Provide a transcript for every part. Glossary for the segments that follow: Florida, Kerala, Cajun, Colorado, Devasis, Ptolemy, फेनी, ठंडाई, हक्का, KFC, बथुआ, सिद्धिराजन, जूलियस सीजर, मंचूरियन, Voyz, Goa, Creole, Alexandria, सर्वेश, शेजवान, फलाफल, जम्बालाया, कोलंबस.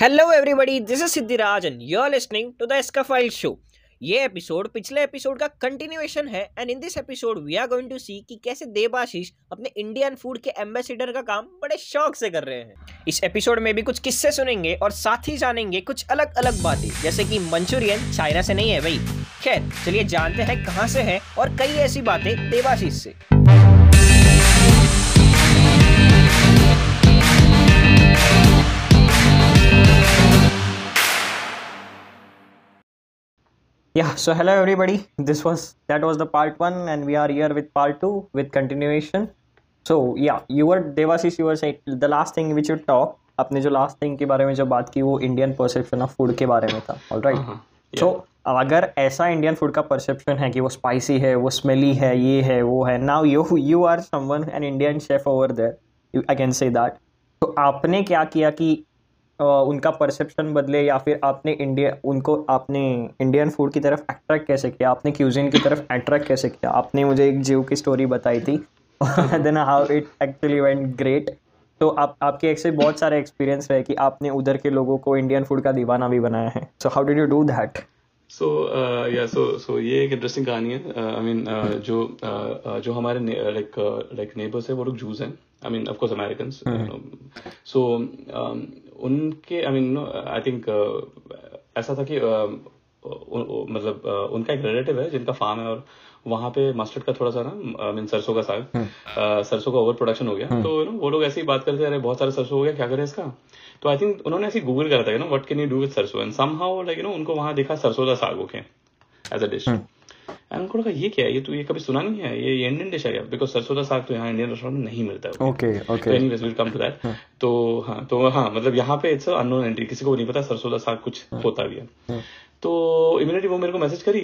Hello everybody, this is सिद्धिराजन, you are listening to the एस्काफाइल show. ये episode पिछले episode का कंटिन्यूएशन है and in this episode we are going to see कि कैसे देवाशीष अपने इंडियन फूड के एम्बेसडर का काम बड़े शौक से कर रहे हैं। इस एपिसोड में भी कुछ किस्से सुनेंगे और साथ ही जानेंगे कुछ अलग अलग बातें, जैसे कि मंचूरियन चाइना से नहीं है भाई। खैर चलिए जानते हैं कहाँ से है और कई ऐसी बातें देवाशीष से। Yeah, so hello everybody, that was the part 1 and we are here with part 2 with continuation. So yeah, Devasis, you were saying the last thing which you talked, अपने जो last thing के बारे में जो बात की वो Indian perception of food के बारे में था, all right? Yeah. So अगर ऐसा Indian food का perception है कि वो spicy है, वो smelly है, ये है, वो है, now you are someone, an Indian chef over there, I can say that. तो आपने क्या किया कि उनका परसेप्शन बदले, या फिर आपने इंडियन फूड की तरफ अट्रैक्ट कैसे किया, आपने क्यूजिन की तरफ अट्रैक्ट कैसे किया? आपने मुझे एक जीव की स्टोरी बताई थी, then how it actually went great. तो आपके ऐसे बहुत सारे एक्सपीरियंस रहे कि आपने उधर के लोगों को इंडियन फूड का दीवाना भी बनाया है, so how did you do that? So ये एक इंटरेस्टिंग कहानी है। आई मीन जो हमारे लाइक नेबर्स है वो लोग जूस हैं, I mean of course Americans. So उनके आई मीन आई थिंक ऐसा था कि मतलब उनका एक रिलेटिव है जिनका फार्म है और वहाँ पे मस्टर्ड का थोड़ा सा ना मीन सरसों का साग सरसों का ओवर प्रोडक्शन हो गया। तो यू नो वो लोग ऐसे ही बात करते अरे बहुत सारा सरसों हो गया, क्या करें इसका? तो आई थिंक उन्होंने ऐसे गूगल करा था you know what can you do with सरसों, and somehow like you know उनको वहाँ देखा सरसों का साग okay as a dish. And उनको लगा ये क्या है, ये तो ये कभी सुना नहीं है, ये इंडियन डिश है क्या? बिकॉज सरसों का साग तो यहाँ इंडियन रेस्टोरेंट में नहीं मिलता है। Okay anyways we will come to that. तो हाँ मतलब यहाँ पे इट्स अननोन एंट्री, किसी को नहीं पता सरसों का साग कुछ होता भी है। तो इमीडिएटली वो मेरे को मैसेज करी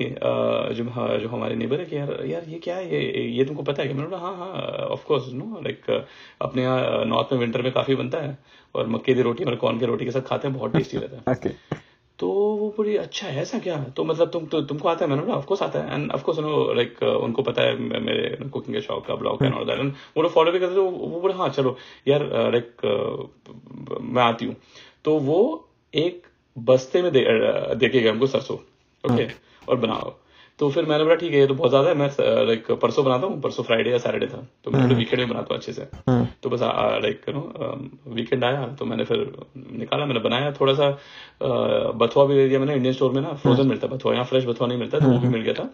जो हमारे नेबर है कि यार ये क्या है, ये तुमको पता है कि? मैंने बोला हाँ ऑफकोर्स नो, लाइक अपने यहाँ नॉर्थ में विंटर में काफी बनता है और मक्के की रोटी और कॉर्न की रोटी के साथ खाते हैं, बहुत टेस्टी रहता है। तो वो बोली अच्छा ऐसा क्या, तो मतलब तुमको आता है? मैंने बोला ऑफकोर्स आता है, एंड ऑफकोर्स लाइक उनको पता है मेरे कुकिंग के शौक का blog and all that, and वो लोग फॉलो भी करते। तो वो बोले हाँ चलो यार लाइक मैं आती हूँ। तो वो एक बस्ते में देके गए हमको सरसों ओके और बनाओ। तो फिर मैंने बोला ठीक है ये तो बहुत ज्यादा है, मैं लाइक परसों बनाता हूँ, परसों फ्राइडे या सैटरडे था तो मैं तो वीकेंड में बनाता हूँ अच्छे से। तो बस लाइक वीकेंड आया तो मैंने फिर निकाला, मैंने बनाया, थोड़ा सा बथुआ भी ले लिया मैंने, इंडियन स्टोर में ना फ्रोजन मिलता है बथुआ, यहाँ फ्रेश बथुआ नहीं मिलता, तो वो भी मिल गया था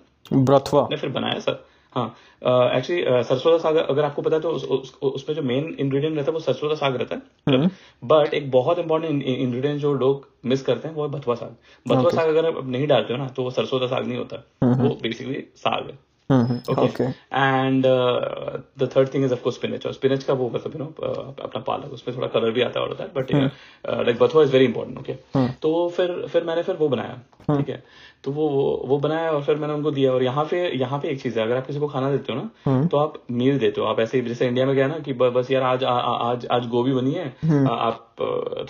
बथुआ। मैंने फिर बनाया सर हाँ एक्चुअली सरसों का साग अगर आपको पता है तो उसमें जो मेन इंग्रेडिएंट रहता है वो सरसों का साग रहता है, बट एक बहुत इंपॉर्टेंट इंग्रेडिएंट जो लोग मिस करते हैं वो है बथुआ साग। बथुआ साग अगर आप नहीं डालते हो ना तो वो सरसों का साग नहीं होता, वो बेसिकली साग है। Okay and the third thing is of course spinach, और स्पिनच का वो मतलब यू नो अपना पालक, उसमें थोड़ा कलर भी आता है, बट लाइक बथुआ इज वेरी इंपॉर्टेंट ओके। तो फिर मैंने वो बनाया ठीक है, तो वो बनाया और फिर मैंने उनको दिया। और यहाँ पे एक चीज है, अगर आप किसी को खाना देते हो ना तो आप मील देते हो, आप ऐसे जैसे इंडिया में गया ना कि बस यार आज गोभी बनी है आप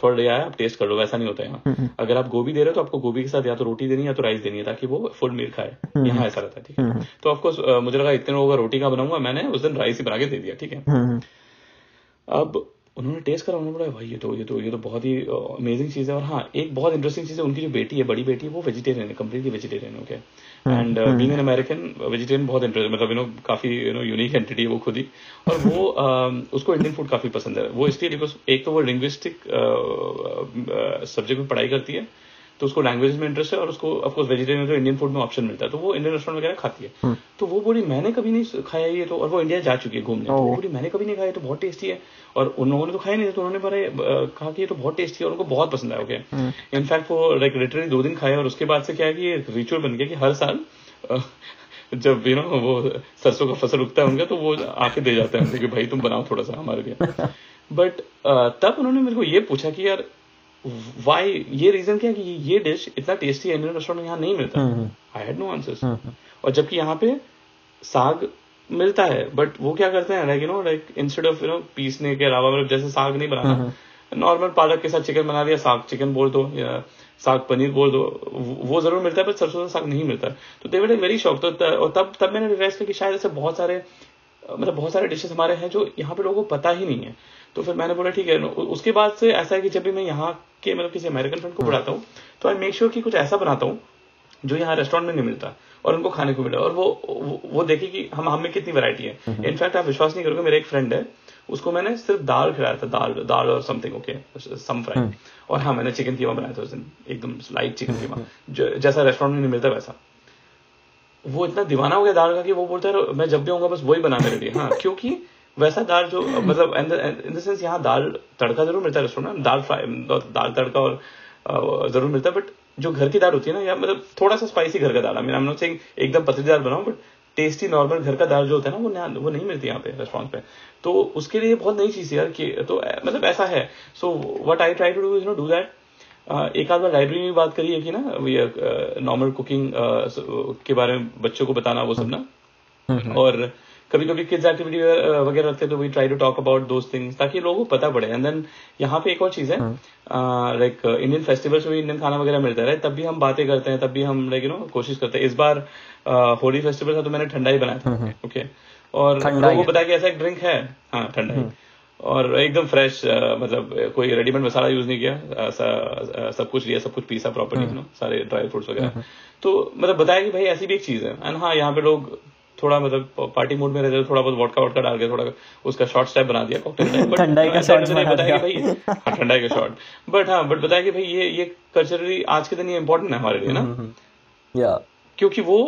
थोड़ा ले आया आप टेस्ट कर लो, वैसा नहीं होता यहाँ। अगर आप गोभी दे रहे हो तो आपको गोभी के साथ या तो रोटी देनी है या तो राइस देनी है ताकि वो फुल मील खाए, यहाँ ऐसा रहता है ठीक है। तो ऑफकोर्स मुझे लगा इतने लोगों का रोटी का बनाऊंगा, मैंने उस दिन राइस ही बना के दे दिया ठीक है। अब उन्होंने टेस्ट करा, उन्होंने बोला भाई ये तो बहुत ही अमेजिंग चीज है। और हाँ एक बहुत इंटरेस्टिंग चीज है, उनकी जो बेटी है बड़ी बेटी वो वेजिटेरियन है, completely vegetarian okay. And being an American vegetarian बहुत इंटरेस्टिंग मतलब काफी यूनिक एंटिटी है वो खुद ही, और वो उसको इंडियन फूड काफी पसंद है। वो इसलिए बिकॉज एक तो वो लिंग्विस्टिक सब्जेक्ट में पढ़ाई करती है तो उसको लैंग्वेज में इंटरेस्ट है, और उसको ऑफकोर्स वेजिटेरियन तो इंडियन फूड में ऑप्शन मिलता है तो वो इंडियन रेस्टोरेंट वगैरह खाती है। तो वो बोली मैंने कभी नहीं खाया ये तो, और वो इंडिया जा चुकी है घूमने, तो वो बोली मैंने कभी नहीं खाया तो बहुत टेस्टी है, और उन लोगों ने तो खाया नहीं तो उन्होंने कहा कि ये तो बहुत टेस्टी है और उनको बहुत पसंद आया ओके। इनफैक्ट वो लाइक लिटरली 2 दिन खाया और उसके बाद से क्या है कि ये रिचुअल बन गया कि हर साल जब वो सरसों का फसल उगता है उनका तो वो आके दे जाते हैं कि भाई तुम बनाओ थोड़ा सा हमारे लिए। बट तब उन्होंने मेरे को ये पूछा कि यार वाई, ये रीजन क्या कि ये डिश इतना टेस्टी इंडियन रेस्टोरेंट में यहाँ नहीं मिलता। I had no answers. और जबकि यहाँ पे साग मिलता है बट वो क्या करते हैं लाइक इंस्टेड ऑफ पीसने के अलावा मतलब जैसे साग नहीं बनाना, नॉर्मल पालक के साथ चिकन बना लिया, साग चिकन बोल दो या साग पनीर बोल दो, वो जरूर मिलता है बट सरसों का साग नहीं मिलता। तो दे वर वेरी शॉक्ड। और तब मैंने रियलाइज किया कि शायद ऐसे बहुत सारे डिशेस हमारे हैं जो यहाँ पे लोगों को पता ही नहीं है। तो फिर मैंने बोला ठीक है। उसके बाद से ऐसा है कि जब भी मैं यहाँ के मतलब किसी अमेरिकन फ्रेंड को बुलाता हूँ तो आई मेक श्योर कि कुछ ऐसा बनाता हूँ जो यहाँ रेस्टोरेंट में नहीं मिलता और उनको खाने को मिला और वो देखे कि हमें कितनी वैरायटी है। इनफैक्ट आप विश्वास नहीं करोगे, मेरा एक फ्रेंड है उसको मैंने सिर्फ दाल खिलाया था, दाल और समथिंग ओके सम फ्राई, और हाँ मैंने चिकन कीमा बनाया था उस दिन, एकदम लाइट चिकन कीमा जैसा रेस्टोरेंट में नहीं मिलता वैसा। वो इतना दीवाना हो गया दाल का कि वो बोलता है मैं जब भी आऊंगा बस वही बना मेरे लिए। हाँ क्योंकि वैसा दाल जो मतलब इन द सेंस यहाँ दाल तड़का जरूर मिलता है रेस्टोरेंट में, दाल फ्राई दाल तड़का और जरूर मिलता है, बट जो घर की दाल होती है ना या मतलब थोड़ा सा स्पाइसी घर का दाल है, मैं नॉट सेइंग एकदम पतली दाल बनाऊं बट टेस्टी नॉर्मल घर का दाल जो होता है ना वो नहीं मिलती यहाँ पे रेस्टोरेंट पे, तो उसके लिए बहुत नई चीज यार कि तो मतलब ऐसा है। So what I try to do is not do that. एक आध बार लाइब्रेरी में बात करिए कि ना नॉर्मल कुकिंग के बारे में बच्चों को बताना वो सब ना, और कभी कभी किड्स एक्टिविटी वगैरह रखते हैं तो we try to talk about those things ताकि लोगों को पता पड़े। एंड देन यहाँ पे एक और चीज है लाइक इंडियन फेस्टिवल्स में भी इंडियन खाना वगैरह मिलता है, तब भी हम बातें करते हैं, तब भी हम लाइक कोशिश करते हैं। इस बार होली फेस्टिवल था तो मैंने ठंडा ही बनाया था ओके, और लोगों को पता कि ऐसा एक ड्रिंक है हाँ ठंडा, और एकदम फ्रेश मतलब कोई रेडीमेड मसाला यूज नहीं किया, सब कुछ लिया, सब कुछ पीसा प्रॉपर्ली नो, सारे ड्राई फ्रूट्स वगैरह, तो मतलब बताया कि भाई ऐसी भी एक चीज है। एंड हाँ यहाँ पे लोग थोड़ा मतलब पार्टी मूड में रहते हैं, थोड़ा बहुत वोडका वोडका डाल के थोड़ा उसका शॉर्ट स्टेप बना दिया कॉकटेल, ठंडाई का शॉट बताया कि भाई हाँ ठंडाई का शॉट, बट हाँ बट बताया कि भाई ये कल्चरली आज के दिन ये इम्पोर्टेंट है हमारे लिए ना, क्योंकि वो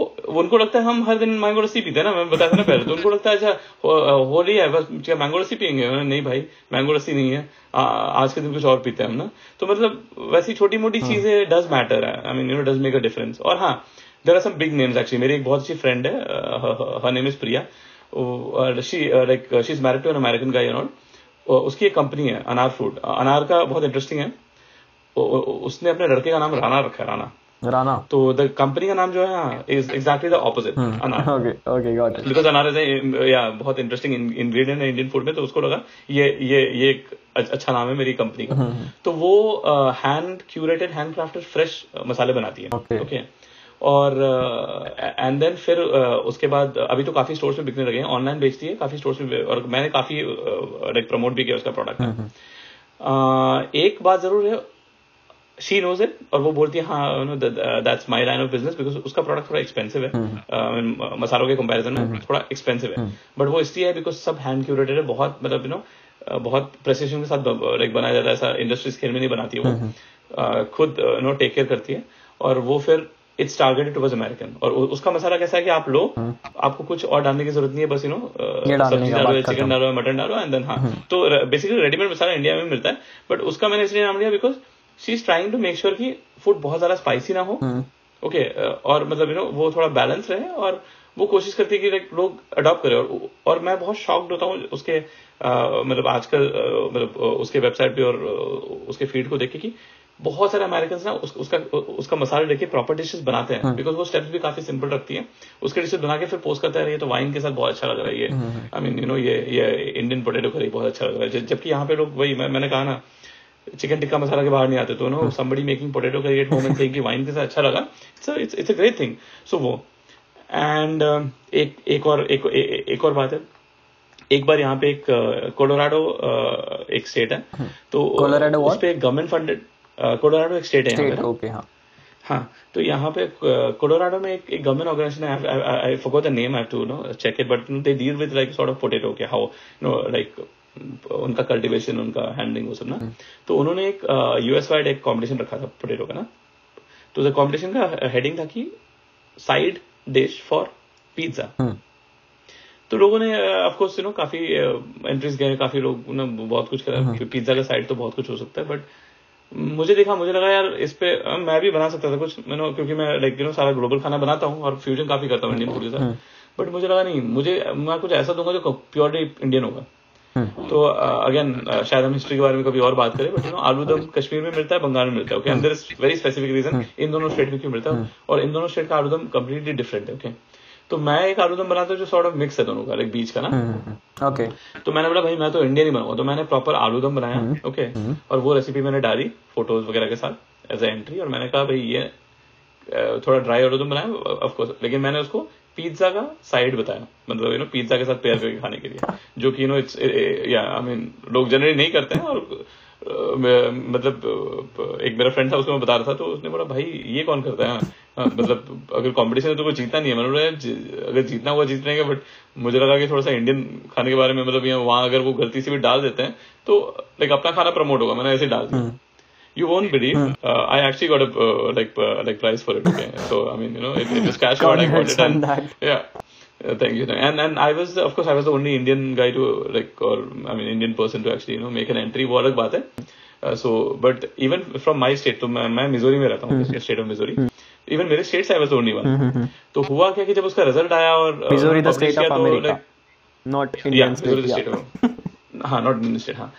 उनको लगता है हम हर दिन मैंगो लस्सी पीते हैं ना, मैं बताया था ना पहले, तो उनको लगता है अच्छा होली है बस क्या मैंगो लस्सी पियेंगे, नहीं भाई मैंगो लस्सी नहीं है, आज के दिन कुछ और पीते हैं हम ना, तो मतलब वैसी छोटी मोटी चीजें डज मैटर है, I mean you know does make a difference. और हाँ there are some big names actually, मेरी एक बहुत अच्छी फ्रेंड है, her name is Priya, she like she is married to an American guy, उसकी एक कंपनी है अनार फ्रूट, अनार का बहुत इंटरेस्टिंग है, उसने अपने लड़के का नाम राना रखा है, राना, तो द कंपनी का नाम जो है इज एग्जैक्टली द ऑपोजिट अनार, ओके गॉट इट, बिकॉज अनार या बहुत इंटरेस्टिंग इंग्रेडिएंट है इंडियन फूड में, तो उसको लगा ये एक अच्छा नाम है मेरी कंपनी का। तो वो hand curated hand crafted fresh मसाले बनाती है ओके, और एंड देन फिर उसके बाद अभी तो काफी स्टोर्स में बिकने लगे हैं, ऑनलाइन बेचती है काफी स्टोर्स में, और मैंने काफी लाइक प्रमोट भी किया उसका प्रोडक्ट। एक बात जरूर है शी नोज इट, और वो बोलती है हाँ that's my line of business, because उसका प्रोडक्ट थोड़ा एक्सपेंसिव है मसालों के कंपैरिजन में थोड़ा एक्सपेंसिव है, बट वो इसलिए है बिकॉज सब हैंड क्यूरेटेड है, बहुत मतलब यू नो बहुत प्रिसिजन के साथ लाइक बनाया जाता है, ऐसा इंडस्ट्री स्केल में नहीं बनाती है, वो खुद नो टेक केयर करती है, और वो फिर इट्स टारगेटेड टुवर्ड्स अमेरिकन, और उसका मसाला कैसा है कि आप लो आपको कुछ और डालने की जरूरत नहीं है, बस यू नो सब्जी डालो, चिकन डालो, मटन डालो, एंड देन हाँ तो बेसिकली रेडीमेड मसाला इंडिया में मिलता है, बट उसका मैंने इसलिए नाम लिया because she is trying to make sure कि फूड बहुत ज्यादा स्पाइसी ना हो ओके, और मतलब यू नो वो थोड़ा बैलेंस रहे, और वो कोशिश करती है कि लाइक लोग अडॉप्ट करें। और मैं बहुत शॉक्ड होता हूँ उसके मतलब आजकल मतलब उसके वेबसाइट पे और उसके फीड को देख के कि बहुत सारे अमेरिकन ना उसका मसाला लेके प्रॉपर डिशेस बनाते हैं, बिकॉज वो स्टेप्स भी काफी सिंपल रखती है, उसके डिशेस बना के फिर पोस्ट करते हैं, तो वाइन के साथ बहुत अच्छा लग रहा है ये, आई मीन यू नो ये इंडियन पोटेटो करी बहुत अच्छा लग रहा है, जबकि यहाँ पे लोग वही मैंने कहा ना चिकन टिक्का मसाला के बाहर नहीं आते, तो no somebody making potato curry at home and saying कि वाइन के साथ अच्छा लगा, it's a great thing. So वो एंड एक और बात है, एक बार यहाँ पे एक कोलोराडो एक स्टेट है, तो उस पे गवर्नमेंट फंडेड कोलोराडो एक स्टेट है यहाँ पे हाँ, तो यहाँ पे कोलोराडो में एक गवर्नमेंट ऑर्गेनाइजेशन है, I forgot the name, I have to no check it, but they deal with like sort of potato के हाउ नो लाइक उनका कल्टिवेशन उनका हैंडलिंग वो सब ना, तो उन्होंने एक यूएस वाइड एक कॉम्पिटिशन रखा था पोटैटो का ना, तो कॉम्पिटिशन का हेडिंग था कि साइड डिश फॉर पिज्जा, तो लोगों ने ऑफकोर्स यू नो काफी एंट्रीज गए, काफी लोग ना बहुत कुछ करा, पिज्जा का साइड तो बहुत कुछ हो सकता है, बट मुझे लगा यार इस पे मैं भी बना सकता था कुछ यू नो, क्योंकि मैं लाइक यू नो सारा ग्लोबल खाना बनाता हूँ और फ्यूजन काफी करता हूँ इंडियन फूड के साथ, बट मुझे लगा नहीं मैं कुछ ऐसा दूंगा जो प्योरली इंडियन होगा। तो अगेन शायद हम हिस्ट्री के बारे में कभी और बात करें, बट यू नो आलू दम कश्मीर में मिलता है, बंगाल में मिलता है okay, and there is very specific reason in दोनों स्टेट में क्यों मिलता है, और इन दोनों स्टेट का आलू दम कम्प्लीटली डिफरेंट है ओके। तो मैं एक आलू दम बनाता हूँ जो सॉर्ट ऑफ मिक्स है दोनों का लाइक बीच का ना ओके, तो मैंने बोला भाई मैं तो इंडियन ही बनाऊंगा, तो मैंने प्रॉपर आलू दम बनाया ओके, और वो रेसिपी मैंने डाली फोटोज वगैरह के साथ एज ए एंट्री, और मैंने कहा भाई ये थोड़ा ड्राई आलू दम बनाया ऑफकोर्स, लेकिन मैंने उसको पिज्जा का साइड बताया, मतलब यू नो पिज्जा के साथ पेयर करके खाने के लिए, जो कि you know it's I mean लोग जनरली नहीं करते हैं। और मतलब एक मेरा फ्रेंड था, उसको मैं बता रहा था, तो उसने बोला भाई ये कौन करता है। मतलब अगर कंपटीशन है तो कोई जीतना नहीं है, मतलब अगर जीतना हुआ जीत लेंगे, बट मुझे लगा कि थोड़ा सा इंडियन खाने के बारे में मतलब वहां अगर वो गलती से भी डाल देते हैं तो लाइक अपना खाना प्रमोट होगा, मैंने ऐसे डाल दिया। You won't believe. I actually got a like prize for it. Okay? So I mean, you know, it was cash out. I got it. And, yeah, thank you. And I was, of course, I was the only Indian guy to like, or I mean, Indian person to actually, you know, make an entry. वो अलग बात है. So, but even from my state, तो मैं Missouri में रहता हूँ, state of Missouri. Even मेरे स्टेट से I was the only one. तो हुआ क्या कि जब उसका रिजल्ट आया और Missouri the state of America, not Indian state. हाँ, not Indian state. हाँ.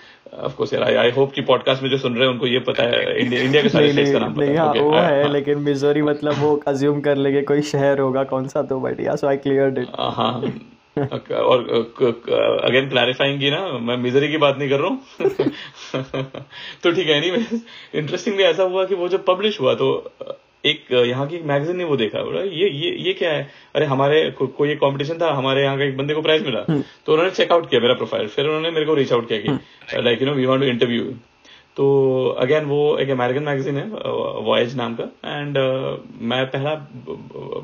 Of course, यार, I hope कि पॉडकास्ट में जो सुन रहे हैं उनको ये पता है इंडिया के सारे स्टेट्स का नाम पता है। हाँ, वो है, लेकिन मिजोरी मतलब वो अज्यूम कर लेंगे कोई शहर होगा कौन सा, तो बट या सो आई क्लियर्ड इट। हाँ, और अगेन क्लैरिफाइंग की ना, मैं मिजोरी की बात नहीं कर रहा हूँ। तो ठीक है, नहीं इंटरेस्टिंगली ऐसा हुआ कि वो जब पब्लिश हुआ तो एक यहाँ की एक मैगजीन ने वो देखा, बोला ये क्या है, अरे हमारे कोई एक कंपटीशन था, हमारे यहाँ का एक बंदे को प्राइज मिला, तो उन्होंने चेकआउट किया मेरा प्रोफाइल, फिर उन्होंने मेरे को रीच आउट किया कि like you know we want to interview. तो अगेन वो एक अमेरिकन मैगजीन है, वॉयज नाम का, एंड मैं पहला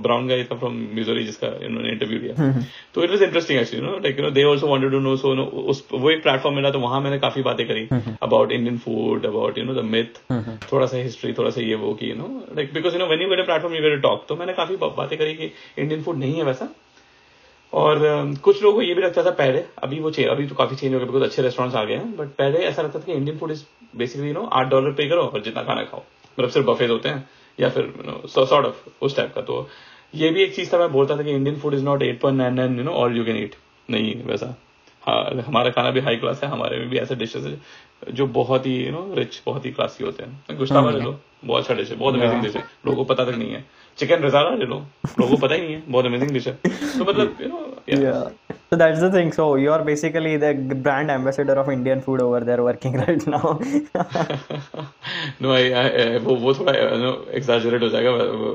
ब्राउन गाय था फ्रॉम मिजोरी जिसका इन्होंने इंटरव्यू किया। तो it was interesting actually, you know like you know they also wanted to know, so no उस वो एक प्लेटफॉर्म मिला, तो वहां मैंने काफी बातें करी about Indian food, about you know the myth, थोड़ा सा हिस्ट्री, थोड़ा सा ये वो कि you know like because you know when you get a platform you get a talk. तो मैंने काफी बातें करी कि इंडियन फूड नहीं है वैसा, और कुछ लोगों को ये भी लगता था पहले, अभी तो काफी चेंज हो गया बिकॉज अच्छे रेस्टोरेंट्स आ गए हैं, बट पहले ऐसा लगता था कि Indian food is basically you know $8 पे करो और जितना खाना खाओ, मतलब सिर्फ बफेज होते हैं या फिर यू नो सॉर्ट ऑफ उस टाइप का। तो ये भी एक चीज था, मैं बोलता था कि Indian food is not 8.99 you know all you can eat, नहीं वैसा। हाँ, हमारा खाना भी हाई क्लास है, हमारे में भी ऐसे डिशेज है जो बहुत ही यू नो रिच, बहुत ही क्लासी होते हैं। गुस्तावा ले लो, बहुत अच्छा डिश है, बहुत अमेजिंग डिश है, लोगों को पता तक नहीं है। चिकन रजारा ले लो, लोगों को पता ही नहीं है, बहुत अमेजिंग डिश है। तो मतलब यू नो या so that's the thing, so you are basically the brand ambassador of Indian food over there working right now. No, वो थोड़ा नो exaggerate हो जाएगा,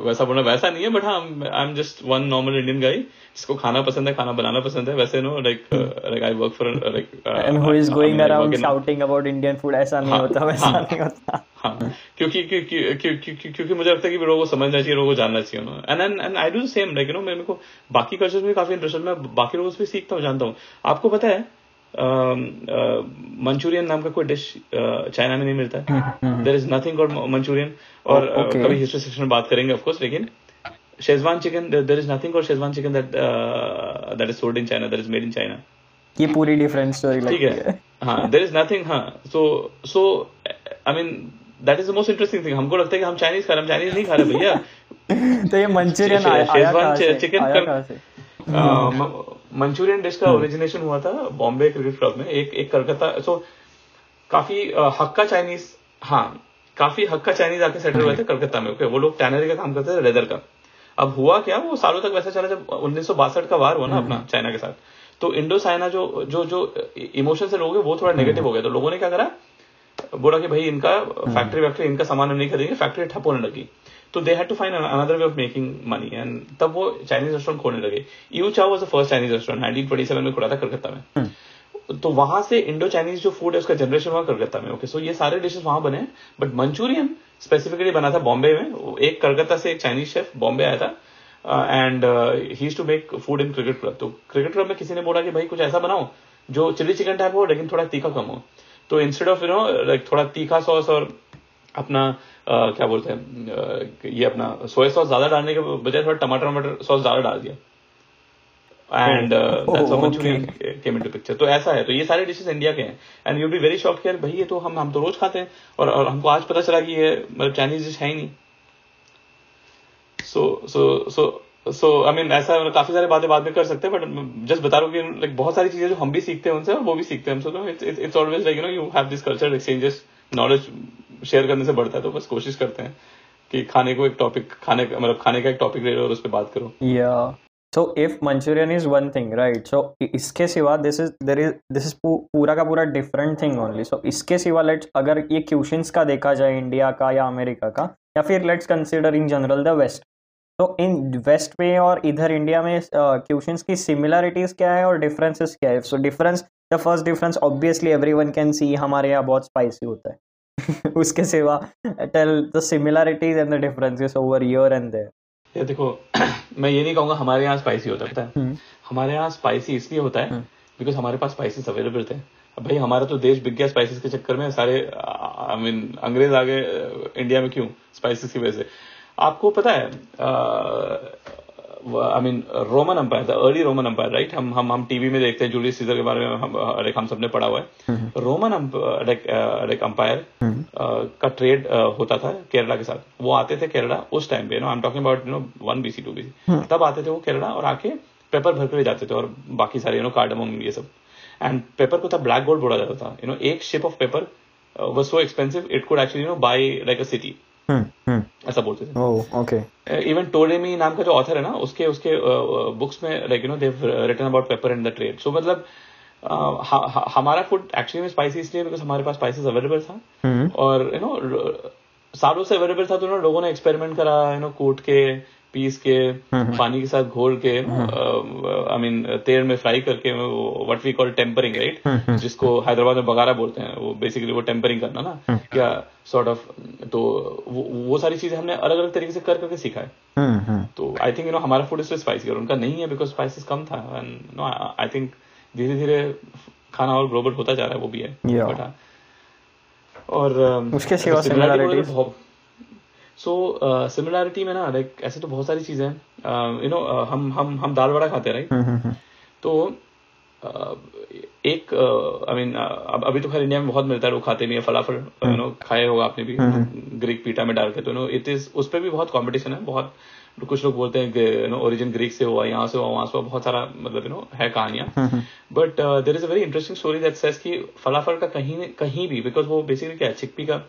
वैसा बोलना वैसा नहीं है, but हाँ I'm just one normal Indian guy जिसको खाना पसंद है, खाना बनाना पसंद है, वैसे no like I work for like and who is going around shouting about Indian food, ऐसा नहीं होता, वैसा नहीं होता। हाँ, क्योंकि मुझे लगता है कि लोगों को समझना चाहिए, लोगों को जानना चाहिए ना। And I do the same, like you know मेरे को बाकी कल्चर्स में काफी इंटरेस्ट है, मैं बाकी लोगों से सीखता हूँ, जानता हूँ। आपको पता है मंचूरियन नाम का कोई डिश चाइना में नहीं मिलता है, there is nothing called मंचूरियन। और कभी हिस्ट्री सेक्शन में बात करेंगे ऑफ कोर्स, लेकिन शेजवान chicken, there is nothing called शेजवान chicken that is sold in China, that is made in China. ये पूरी डिफरेंट स्टोरी लगती है। हाँ, देयर इज नथिंग। हाँ, so I mean that is the most interesting thing. हमको लगता है कि हम चाइनीज खा रहे, हम चाइनीज नहीं खा रहे भैया। तो ये मंचूरियन शेजवान chicken, मंचूरियन dish का ओरिजिनेशन हुआ था बॉम्बे क्रिकेट क्लब में, एक कलकत्ता, सो काफी हक्का चाइनीज, हाँ काफी हक्का चाइनीज आके सेटल हुए थे कलकत्ता में। ओके, वो लोग टैनरी का काम करते थे, लेदर का। अब हुआ क्या, वो सालों तक वैसा चला, जब 1962 का वार हुआ ना अपना चाइना के साथ, तो इंडो चाइना जो जो जो इमोशन से लोग, वो थोड़ा नेगेटिव हो गया। तो लोगों ने क्या करा, बोला कि भाई इनका फैक्ट्री वैक्ट्री, इनका सामान हम नहीं खरीदेंगे, फैक्ट्री ठप होने लगी। तो they had to find another way of making money, and तब वो चाइनीज रेस्टोरेंट खोलने लगे। Yu Chao was the first Chinese restaurant, 1927 में खुला था कलकत्ता में। तो वहां से इंडो चाइनीज जो फूड है उसका जनरेशन हुआ कलकत्ता में। ओके, सो ये सारे डिशेस वहां बने, बट मंचूरियन स्पेसिफिकली बना था बॉम्बे में। एक कलकत्ता से एक चाइनीज शेफ बॉम्बे आया था, and he used to make food in cricket club. तो क्रिकेट क्लब में किसी ने बोला कि भाई कुछ ऐसा बनाओ जो चिली चिकन टाइप हो, लेकिन थोड़ा तीखा कम हो। तो instead of you know like थोड़ा तीखा सॉस और अपना क्या बोलते हैं ये अपना सोया सॉस ज्यादा डालने के बजाय थोड़ा टमाटर सॉस ज्यादा डाल दिया, and that's how मंचूरियन came into picture. तो ऐसा है, तो ये सारे डिशेस इंडिया के हैं, and you will be very shocked कि यार भाई ये तो हम तो रोज खाते हैं, और हमको आज पता चला कि ये मतलब चाइनीज डिश है ही नहीं। सो आई मीन ऐसा काफी सारी बातें बाद में कर सकते हैं, बट जस्ट बता रहा हूँ कि लाइक बहुत सारी चीजें जो हम भी सीखते हैं उनसे और वो भी सीखते हैं हमसे। तो it's always like you know you have this culture exchanges, knowledge share करने से बढ़ता है। तो बस कोशिश करते हैं कि खाने का एक टॉपिक ले लो और उस पे बात करो। या so if मंचूरियन is one thing right, so इसके सिवा दिस इज पूरा का पूरा डिफरेंट थिंग ओनली। सो इसके सिवा लेट्स अगर ये क्यूशंस का देखा जाए, इंडिया का या अमेरिका का, या फिर let's consider in general the west, तो इन वेस्ट में और इधर इंडिया में क्वेश्चंस की सिमिलरिटीज़ क्या है और डिफरेंसेस क्या है. So difference, the first difference obviously everyone can see, हमारे यहाँ बहुत स्पाइसी होता है. उसके सिवा tell the similarities and the differences over here and there. ये देखो, मैं ये नहीं कहूँगा हमारे यहाँ स्पाइसी होता है. हमारे यहाँ स्पाइसी इसलिए होता है बिकॉज हमारे पास स्पाइसेस अवेलेबल थे. भाई हमारा तो देश बिक गया स्पाइसेस के चक्कर में. सारे आई मीन अंग्रेज आ गए इंडिया में क्यों, स्पाइसेस की वजह से. आपको पता है आई मीन रोमन एम्पायर था, अर्ली रोमन एम्पायर, राइट. हम टीवी में देखते हैं जूलियस सीजर के बारे में, हम सबने पढ़ा हुआ है. रोमन एम्पायर का ट्रेड होता था केरला के साथ. वो आते थे केरला उस टाइम पे, no I am talking about you know 1 BC 2 BC. तब आते थे वो केरला और आके पेपर भर कर जाते थे और बाकी सारे यू नो कार्डमम ये सब. एंड पेपर को था ब्लैक गोल्ड बोला जाता था. यू नो एक ship of pepper was so expensive it could actually you know buy like a city, ऐसा बोलते थे. ओके. इवन टोलेमी नाम का जो ऑथर है ना, उसके उसके बुक्स में like you know they have written about pepper and the trade. So मतलब हमारा फूड एक्चुअली में स्पाइसी इसलिए बिकॉज हमारे पास स्पाइसेस अवेलेबल था. और यू नो सालों से अवेलेबल था, तो ना लोगों ने एक्सपेरिमेंट करा, यू नो कूट के, पीस के, पानी के साथ घोल के, आई मीन तेल में फ्राई करके, what we call tempering, right. जिसको हैदराबाद में बघारा बोलते हैं. वो बेसिकली वो टेम्परिंग करना ना, या सॉर्ट ऑफ. तो वो सारी चीजें हमने अलग अलग तरीके से करके सीखा है. तो आई थिंक यू नो हमारा फूड इसलिए स्पाइसी और उनका नहीं है बिकॉज स्पाइसेस कम था. एंड नो आई थिंक धीरे धीरे खाना और ग्लोबल होता जा रहा है, वो भी है. बट हाँ, और उसके सिवा सिमिलरिटी में ना लाइक ऐसे तो बहुत सारी चीजें हैं. यू नो हम दाल वड़ा खाते हैं, राइट. तो एक आई मीन अभी तो खैर इंडिया में बहुत मिलता है, लोग खाते नहीं है. फलाफल यू नो खाए होगा आपने भी, ग्रीक पीटा में डाल के. तो यू नो इट इज, उस पर भी बहुत कॉम्पिटिशन है. बहुत कुछ लोग बोलते हैं यू नो ओरिजिन ग्रीक से हुआ, यहाँ से हुआ, वहां से हुआ, बहुत सारा मतलब यू नो है कहानियां. But there is a very interesting story that says कि फलाफल का कहीं कहीं भी, बिकॉज वो बेसिकली क्या है, चिकपी का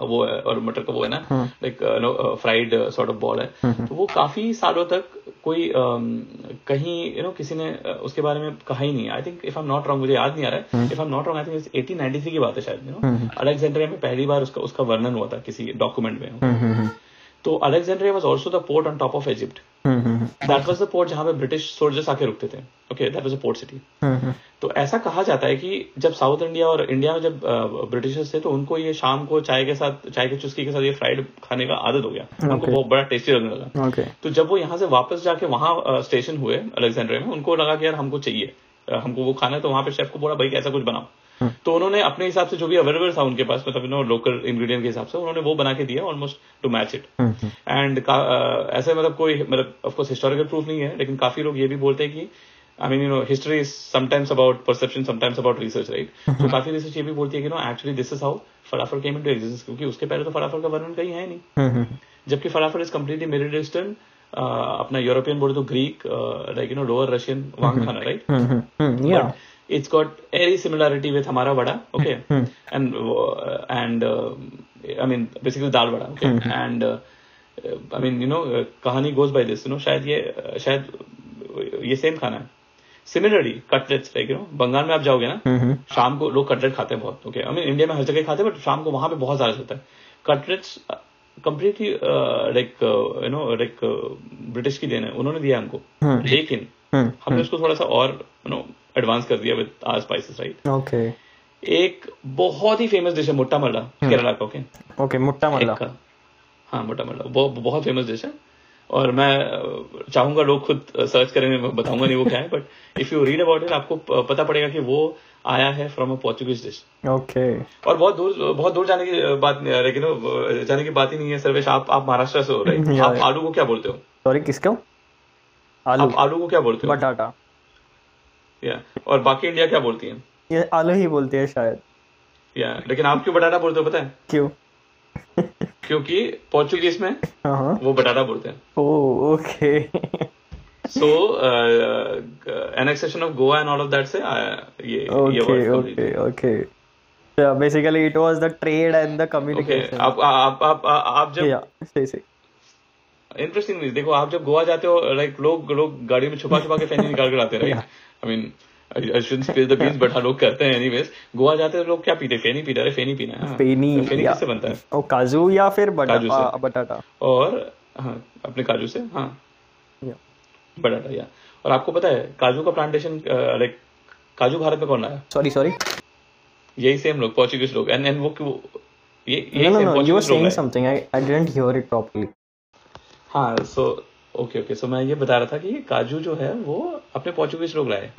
वो है और मटर का वो है ना, like no fried sort of ball है. तो वो काफी सालों तक कोई कहीं यू नो किसी ने उसके बारे में कहा ही नहीं. I think if I am not wrong, मुझे याद नहीं आ रहा है, if I am not wrong I think 1893 की बात है शायद. यू नो अलेक्जेंड्रिया में पहली बार उसका वर्णन हुआ था किसी डॉक्यूमेंट में. तो Alexandria was also the port on top of Egypt. That was the port जहां पे ब्रिटिश सोल्जर्स आके रुकते थे. Okay, that was a port city. तो ऐसा कहा जाता है कि जब साउथ इंडिया और इंडिया में जब ब्रिटिशर्स थे, तो उनको ये शाम को चाय के साथ, चाय की चुस्की के साथ ये फ्राइड खाने का आदत हो गया. उनको बहुत बड़ा टेस्टी लगने लगा. तो जब वो यहाँ से वापस जाके वहां स्टेशन हुए अलेक्जेंड्रिया में, उनको लगा कि यार हमको चाहिए, हमको वो खाना है. तो वहां पे शेफ को बोला भाई ऐसा कुछ बनाओ. तो उन्होंने अपने हिसाब से जो भी अवेलेबल था उनके पास, मतलब यू नो लोकल इंग्रेडिएंट के हिसाब से उन्होंने वो बना के दिया almost to match it. And ऐसे मतलब कोई मतलब ऑफ कोर्स हिस्टोरिकल प्रूफ नहीं है, लेकिन काफी लोग ये भी बोलते हैं कि I mean you know history is sometimes about perception, sometimes about research, right. तो काफी रिसर्च ये भी बोलती है कि no actually this is how फलाफल came into existence, क्योंकि उसके पहले तो फलाफल का वर्णन कहीं है नहीं. जबकि फलाफल is completely Middle Eastern, अपना यूरोपियन बोले तो Greek, like you know lower Russian वांग खाना, right. It's got very similarity with hamara vada, okay. and I mean basically dal vada, okay. and I mean you know kahani goes by this, you know shayad ye same khana hai. Similarly cutlets, like you know bengal mein aap jaoge na, sham ko log cutlet khate hain bahut, okay. I mean india mein har jagah khate hain, but sham ko wahan pe bahut zyada hota hai. Cutlets completely like you know like british ki dene, unhone diya humko, lekin हमने उसको थोड़ा सा और you know advance कर दिया with our spices, right. Okay. एक बहुत ही famous dish है मुट्टा मल्ला, केरला का. ओके, मुट्टा मल्ला. हाँ, मुट्टा मल्ला बहुत फेमस डिश है. और मैं चाहूंगा लोग खुद सर्च करेंगे, मैं बताऊंगा नहीं वो क्या है, but if you read about it आपको पता पड़ेगा कि वो आया है from a Portuguese dish. Okay. और बहुत दूर जाने की बात ही नहीं है. सर्वेश, आप महाराष्ट्र से हो, राइट. आप आलू को क्या बोलते हो? सॉरी, किसको? आलू को क्या बोलते हो? बटाटा. या और बाकी इंडिया क्या बोलती है? ये आलू ही बोलती है शायद. या लेकिन आप क्यों बटाटा बोलते हो पता है? क्यों? क्योंकि पोर्चुगीज में वो बटाटा बोलते हैं. Oh, okay. So annexation of Goa and all of that से ये okay. Basically it was the trade and the communication. आप जब इंटरेस्टिंग, देखो आप जब गोवा जाते हो, लाइक लोग गाड़ी में छुपा के फैनी निकाल कर आते हैं, right. I mean I shouldn't spill the beans, but हाँ लोग करते हैं. एनीवेज, गोवा जाते हैं लोग क्या पीते हैं? फेनी पीते हैं. फेनी पीना है. फेनी किससे बनता है? काजू या फिर बटाटा. और हाँ अपने काजू से, हाँ बड़ा था यार। और आपको पता है काजू का प्लांटेशन लाइक काजू भारत में कौन आया? सॉरी यही सेम लोग, पोर्चुगीज लोग। एंड वो ये you were saying something, I didn't hear it properly. हां सो ओके सो मैं ये बता रहा था कि काजू जो है वो अपने पोर्चुगीज लोग लाए।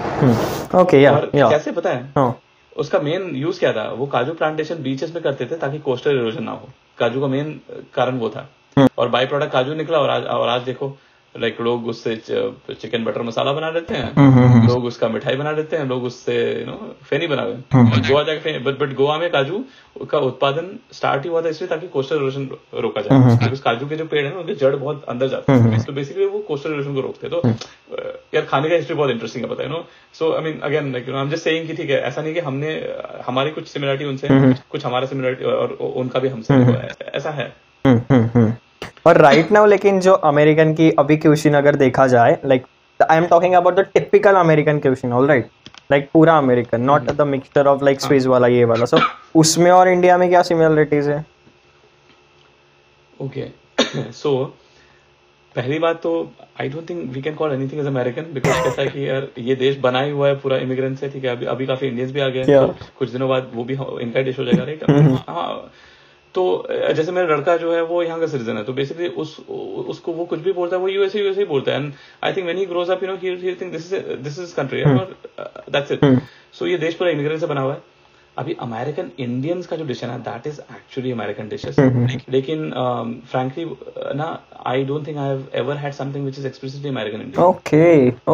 ओके या कैसे पता है? हां उसका मेन यूज क्या था? वो काजू प्लांटेशन बीचेस में करते थे ताकि कोस्टल इरोजन ना हो। काजू का मेन कारण वो था और बाई प्रोडक्ट काजू निकला। और आज देखो लाइक लोग उससे चिकन बटर मसाला बना लेते हैं, लोग उसका मिठाई बना लेते हैं, लोग उससे यू नो फेनी बना लेते हैं। गोवा जाके बट गोवा में काजू का उत्पादन स्टार्ट ही हुआ था इसलिए ताकि कोस्टल इरोजन रोका जाए, क्योंकि काजू के जो पेड़ हैं उनके जड़ बहुत अंदर जाते हैं, तो बेसिकली वो कोस्टल इरोजन को रोकते। तो यार खाने का हिस्ट्री बहुत इंटरेस्टिंग है, पता है no. So I mean again like I am just saying कि ठीक है, ऐसा नहीं कि हमने हमारी कुछ सिमिलरिटी उनसे, कुछ हमारा सिमिलरिटी और उनका भी हमसे, ऐसा है। और राइट नाउ लेकिन जो अमेरिकन की अभी क्यूशिन अगर देखा जाए, like I am talking about the typical American cuisine, alright, like पूरा American, not the mixture of like Swiss वाला ये वाला। सो उसमें और इंडिया में क्या सिमिलरिटीज है? ओके सो पहली बात तो I don't think we can call anything as American, because कैसा है कि यार ये देश बना ही हुआ है पूरा इमिग्रेंट से, ठीक है। अभी काफी इंडियंस भी आ गए हैं, तो कुछ दिनों बाद वो भी इनका देश हो जाएगा, राइट। हाँ तो जैसे मेरा लड़का जो है वो यहाँ का सिटीजन है, तो बेसिकली उसको वो कुछ भी बोलता है वो यूएसए ही बोलता है। And I think when he grows up you know he think this is country और दैट्स इट। सो ये देश पूरा इमिग्रेंट से बना हुआ है। अभी अमेरिकन इंडियंस का जो डिश है ना, that is actually American dishes. लेकिन फ्रैंकली ना I don't think I have ever had something which is explicitly American Indian.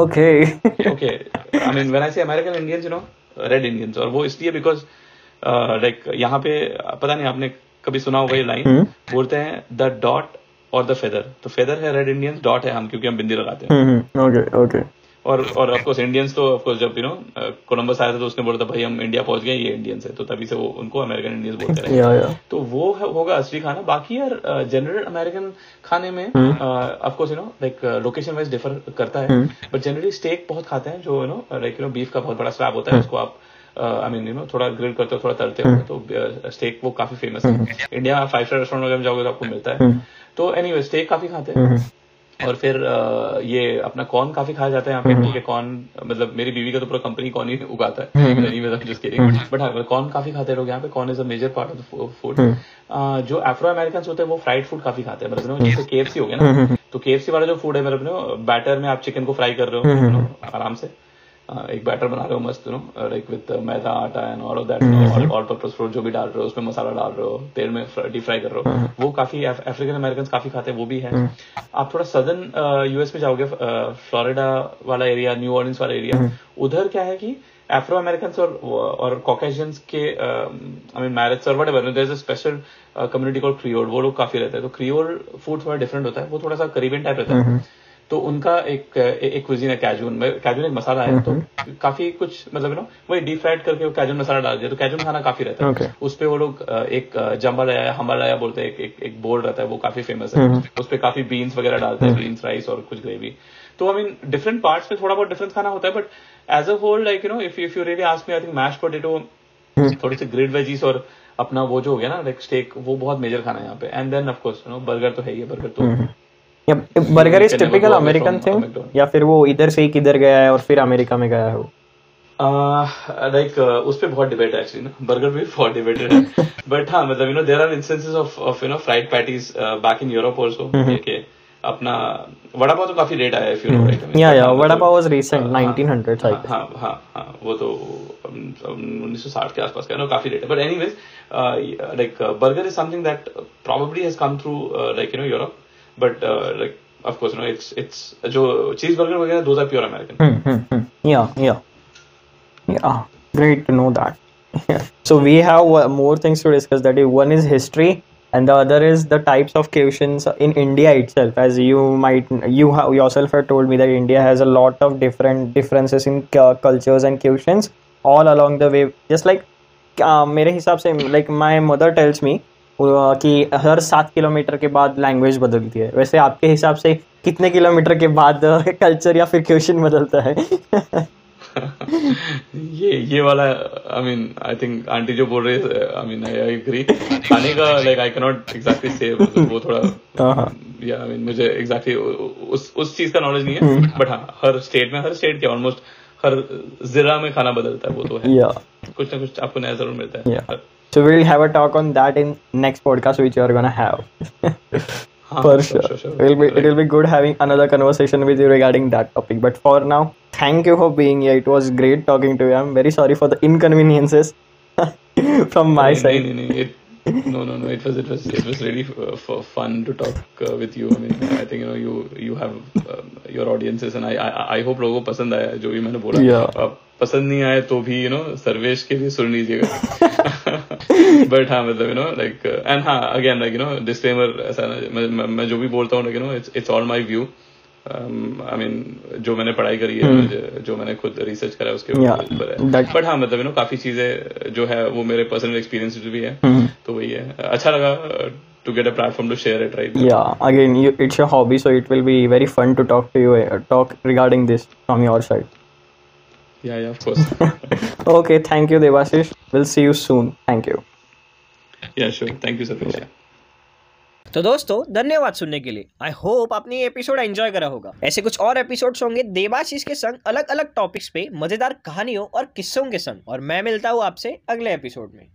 Okay I mean when I say American Indians you know red Indians, और वो इसलिए because like यहाँ पे पता नहीं आपने कभी सुना होगा ये लाइन, बोलते हैं द डॉट और द फेदर। तो फेदर है रेड इंडियंस, डॉट है हम क्योंकि हम बिंदी लगाते हैं। ओके और ऑफ कोर्स इंडियंस तो ऑफ कोर्स जब यू नो कोलंबस आया था तो उसने बोला था भाई हम इंडिया पहुंच गए, ये इंडियंस है, तो तभी से वो उनको अमेरिकन इंडियंस बोलते रहे। तो वो होगा असली खाना। बाकी यार जनरल अमेरिकन खाने में of course you know like location wise differ करता है, बट जनरली स्टेक बहुत खाते हैं जो यू नो बीफ का बहुत बड़ा स्लैब होता है, उसको आप आई मीन यू नो थोड़ा ग्रिल करते हो, थोड़ा तलते हो, तो स्टेक वो काफी फेमस है। इंडिया फाइव स्टार रेस्टोरेंट वगैरह में जाओगे तो आपको मिलता है। तो एनीवे स्टेक काफी खाते हैं, और फिर ये अपना कॉर्न काफी खाया जाता है यहाँ पे, ठीक है। कॉर्न मतलब मेरी बीवी का तो पूरा कंपनी कॉर्न ही उगाता है, बट हाँ कॉर्न काफी खाते हैं लोग यहाँ पे। Corn is a major part of the food. जो एफ्रो अमेरिकन होते हैं वो फ्राइड फूड काफी खाते हैं, मतलब जैसे KFC हो गया ना, तो KFC वाला जो फूड है मतलब बैटर में आप चिकन को फ्राई कर रहे हो आराम से, एक बैटर बना रहे हो मस्त know like with maida atta and all of that, all purpose flour जो भी डाल रहे हो उसमें मसाला डाल रहे हो, तेल में डीप फ्राई कर रहे हो, वो काफी अफ्रीकन अमेरिकन काफी खाते हैं, वो भी है। आप थोड़ा सदर्न यूएस में जाओगे, फ्लोरिडा वाला एरिया, न्यू ऑर्लिन्स वाला एरिया, उधर क्या है कि एफ्रो अमेरिकन और कॉकेशियंस के आई मीन मैरिज और whatever there is a special community called Creole, वो लोग काफी रहते हैं। तो क्रियोल फूड थोड़ा डिफरेंट होता है, वो थोड़ा सा करीबियन टाइप रहता है। तो उनका एक क्विजीन है कैजून। कैजून एक मसाला है, तो काफी कुछ मतलब ना वही डीप फ्राइड करके वो कैजून मसाला डाल दिया, तो कैजून खाना काफी रहता है। उस पे वो लोग एक जम्बालाया हमालाया बोलते हैं, एक बोल रहता है, वो काफी फेमस है। उस पे काफी बीन्स वगैरह डालते हैं, बीन्स राइस और कुछ ग्रेवी। तो आई मीन डिफरेंट पार्ट्स पे थोड़ा बहुत डिफरेंस खाना होता है, but as a whole like you know if you really ask me, I think mash potato, थोड़े से ग्रिल्ड वेजीज और अपना वो जो हो गया ना लाइक स्टेक, वो बहुत मेजर खाना है यहाँ पे। And then of course you know burger तो है ही, बर्गर तो burger is typical American thing, या फिर वो इधर से ही किधर गया है और फिर अमेरिका में गया है वो? लाइक उस पे बहुत डिबेट है एक्चुअली ना, बर्गर भी बहुत डिबेटेड है। बट हाँ मतलब you know there are instances of you know fried patties back in Europe also. अपना वड़ा पाव तो काफी लेट आया है, इफ यू नो राइट। या vada pav was recent 1900s I think. हां वो तो 1960 के आसपास का, काफी लेट है। But anyways like burger is something that probably has come through like you know Europe, but like of course no it's जो चीज बर्गर वगैरह those are pure American. Yeah great to know that. So we have more things to discuss, that one is history and the other is the types of cuisines in India itself, as you yourself have told me that India has a lot of differences in cultures and cuisines all along the way, just like मेरे हिसाब से like my mother tells me कि हर 7 kilometre के बाद language बदलती है, वैसे आपके हिसाब से कितने किलोमीटर के बाद कल्चर या फिर क्वेश्चन बदलता है? ये वाला I mean I think aunty जो बोल रही है, आई मीन आई एग्री। खाने का like I can not exactly say, वो थोड़ा या आई मीन मुझे एग्जैक्टली उस चीज का नॉलेज नहीं है, बट हाँ हर स्टेट के ऑलमोस्ट हर जिला में खाना बदलता है, वो तो है कुछ ना कुछ आपको नया जरूर मिलता है. So we'll have a talk on that in next podcast which you are gonna have. For sure. It will be good having another conversation with you regarding that topic. But for now, thank you for being here. It was great talking to you. I'm very sorry for the inconveniences from my side. No. It was really fun to talk with you. I mean, I think you have your audiences, and I hope लोगों को पसंद आया जो भी मैंने बोला. पसंद नहीं आए तो भी सर्वेश के लिए सुन लीजिएगा. बट हाँ मतलब एंड हाँ अगेन डिस्क्लेमर ऐसा मैं जो भी बोलता हूँ it's all my view. I mean जो मैंने पढ़ाई करी है जो मैंने खुद रिसर्च करा है उसके ऊपर है. बट हाँ मतलब काफी चीजें जो है वो मेरे पर्सनल एक्सपीरियंस भी है, तो वही है. अच्छा लगा to get a platform to share it, right? Yeah, again it's your hobby, so it will be very fun to talk regarding this from your side. Yeah, of course. Okay, thank you, Devasis. We'll see you soon. Thank you. Yeah, sure. Thank you, Sarvesh. तो दोस्तों धन्यवाद सुनने के लिए. I hope आपने ये episode enjoy करा होगा. ऐसे कुछ और एपिसोड्स होंगे देवाशीष के संग अलग अलग टॉपिक्स पे, मजेदार कहानियों और किस्सों के संग. और मैं मिलता हूँ आपसे अगले एपिसोड में.